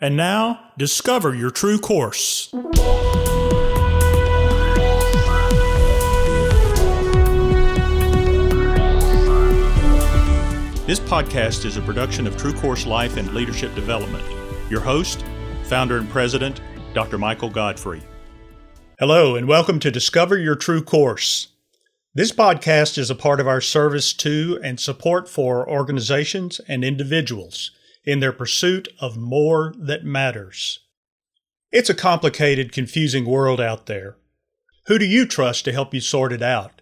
And now, discover your true course. This podcast is a production of True Course Life and Leadership Development. Your host, founder and president, Dr. Michael Godfrey. Hello, and welcome to Discover Your True Course. This podcast is a part of our service to and support for organizations and individuals in their pursuit of more that matters. It's a complicated, confusing world out there. Who do you trust to help you sort it out?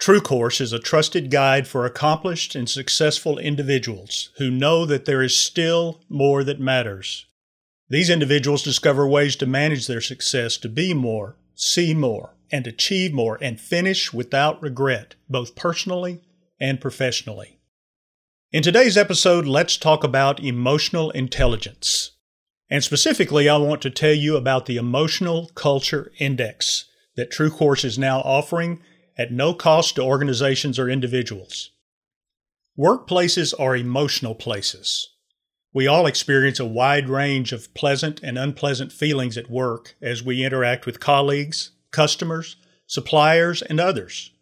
True Course is a trusted guide for accomplished and successful individuals who know that there is still more that matters. These individuals discover ways to manage their success to be more, see more, and achieve more, and finish without regret, both personally and professionally. In today's episode, let's talk about emotional intelligence. And specifically, I want to tell you about the Emotional Culture Index that True Course is now offering at no cost to organizations or individuals. Workplaces are emotional places. We all experience a wide range of pleasant and unpleasant feelings at work as we interact with colleagues, customers, suppliers, and others.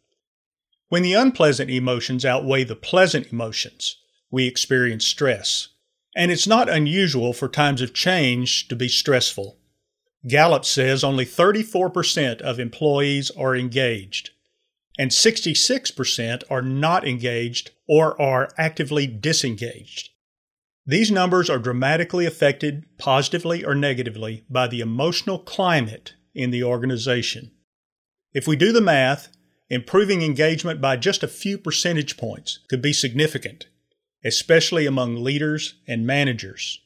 When the unpleasant emotions outweigh the pleasant emotions, we experience stress. And it's not unusual for times of change to be stressful. Gallup says only 34% of employees are engaged, and 66% are not engaged or are actively disengaged. These numbers are dramatically affected, positively or negatively, by the emotional climate in the organization. If we do the math, improving engagement by just a few percentage points could be significant, especially among leaders and managers,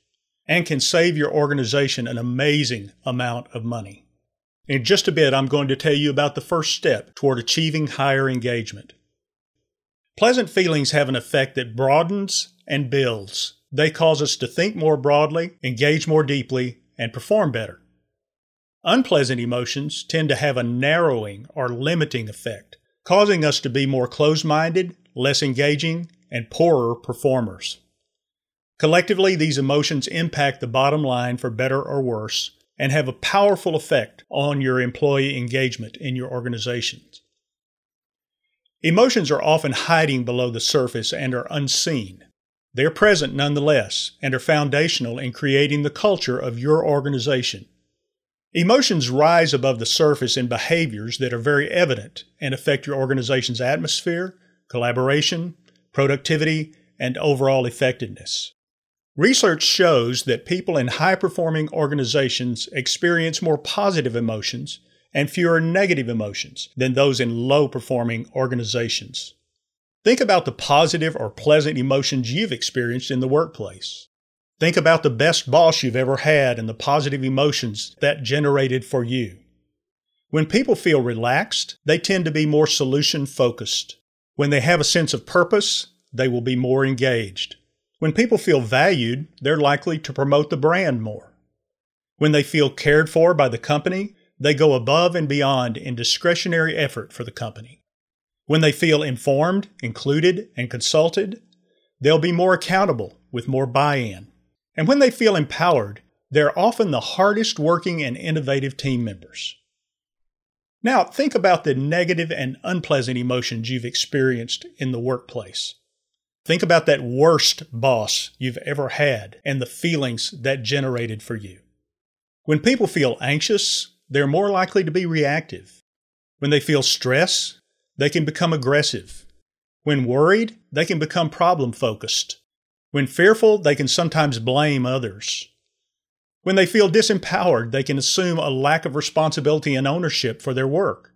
and can save your organization an amazing amount of money. In just a bit, I'm going to tell you about the first step toward achieving higher engagement. Pleasant feelings have an effect that broadens and builds. They cause us to think more broadly, engage more deeply, and perform better. Unpleasant emotions tend to have a narrowing or limiting effect, causing us to be more closed-minded, less engaging, and poorer performers. Collectively, these emotions impact the bottom line for better or worse, and have a powerful effect on your employee engagement in your organizations. Emotions are often hiding below the surface and are unseen. They're present nonetheless and are foundational in creating the culture of your organization. Emotions rise above the surface in behaviors that are very evident and affect your organization's atmosphere, collaboration, productivity, and overall effectiveness. Research shows that people in high-performing organizations experience more positive emotions and fewer negative emotions than those in low-performing organizations. Think about the positive or pleasant emotions you've experienced in the workplace. Think about the best boss you've ever had and the positive emotions that generated for you. When people feel relaxed, they tend to be more solution-focused. When they have a sense of purpose, they will be more engaged. When people feel valued, they're likely to promote the brand more. When they feel cared for by the company, they go above and beyond in discretionary effort for the company. When they feel informed, included, and consulted, they'll be more accountable with more buy-in. And when they feel empowered, they're often the hardest working and innovative team members. Now, think about the negative and unpleasant emotions you've experienced in the workplace. Think about that worst boss you've ever had and the feelings that generated for you. When people feel anxious, they're more likely to be reactive. When they feel stress, they can become aggressive. When worried, they can become problem-focused. When fearful, they can sometimes blame others. When they feel disempowered, they can assume a lack of responsibility and ownership for their work.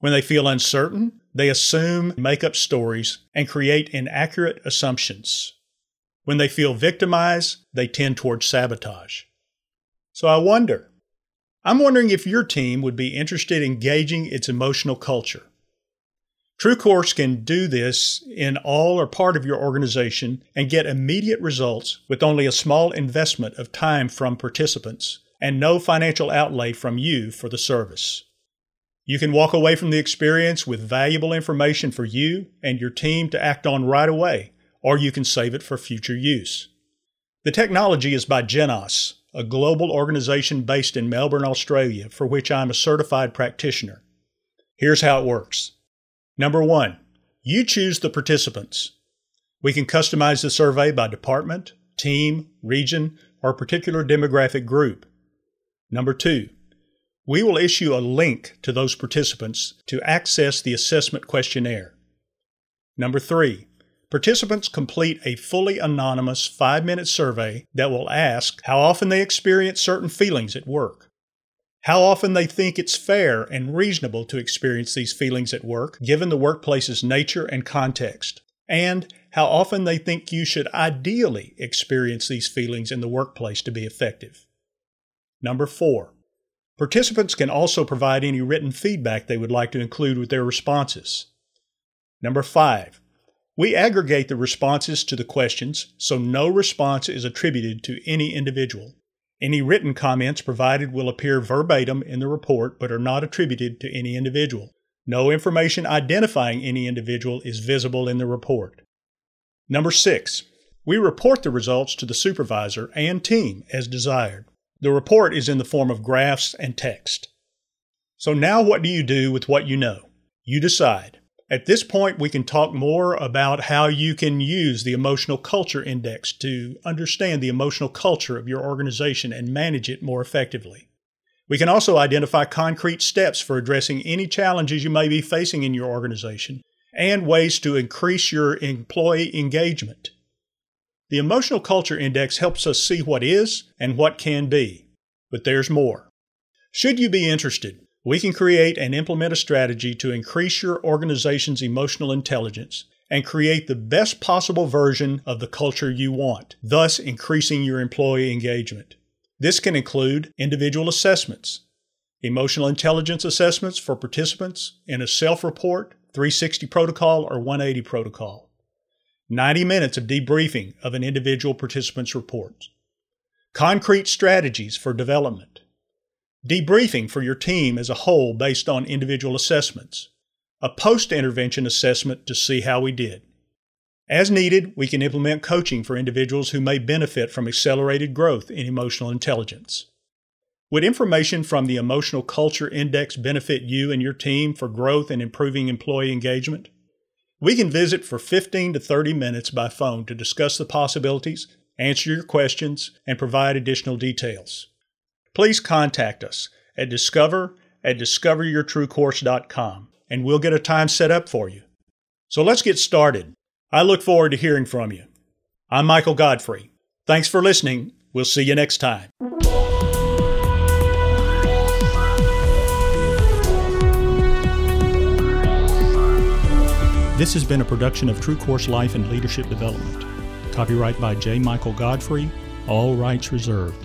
When they feel uncertain, they assume, make up stories, and create inaccurate assumptions. When they feel victimized, they tend towards sabotage. So I'm wondering if your team would be interested in gauging its emotional culture. True Course can do this in all or part of your organization and get immediate results with only a small investment of time from participants and no financial outlay from you for the service. You can walk away from the experience with valuable information for you and your team to act on right away, or you can save it for future use. The technology is by Genos, a global organization based in Melbourne, Australia, for which I am a certified practitioner. Here's how it works. Number one, you choose the participants. We can customize the survey by department, team, region, or particular demographic group. Number two, we will issue a link to those participants to access the assessment questionnaire. Number three, participants complete a fully anonymous 5-minute survey that will ask how often they experience certain feelings at work, how often they think it's fair and reasonable to experience these feelings at work given the workplace's nature and context, and how often they think you should ideally experience these feelings in the workplace to be effective. Number four, participants can also provide any written feedback they would like to include with their responses. Number five, we aggregate the responses to the questions, so no response is attributed to any individual. Any written comments provided will appear verbatim in the report but are not attributed to any individual. No information identifying any individual is visible in the report. Number six, we report the results to the supervisor and team as desired. The report is in the form of graphs and text. So now what do you do with what you know? You decide. At this point, we can talk more about how you can use the Emotional Culture Index to understand the emotional culture of your organization and manage it more effectively. We can also identify concrete steps for addressing any challenges you may be facing in your organization and ways to increase your employee engagement. The Emotional Culture Index helps us see what is and what can be, but there's more. Should you be interested, we can create and implement a strategy to increase your organization's emotional intelligence and create the best possible version of the culture you want, thus increasing your employee engagement. This can include individual assessments, emotional intelligence assessments for participants in a self-report, 360 protocol, or 180 protocol, 90 minutes of debriefing of an individual participant's report, concrete strategies for development, debriefing for your team as a whole based on individual assessments, a post-intervention assessment to see how we did. As needed, we can implement coaching for individuals who may benefit from accelerated growth in emotional intelligence. Would information from the Emotional Culture Index benefit you and your team for growth and improving employee engagement? We can visit for 15 to 30 minutes by phone to discuss the possibilities, answer your questions, and provide additional details. Please contact us at discover@discoveryourtruecourse.com and we'll get a time set up for you. So let's get started. I look forward to hearing from you. I'm Michael Godfrey. Thanks for listening. We'll see you next time. This has been a production of True Course Life and Leadership Development. Copyright by J. Michael Godfrey. All rights reserved.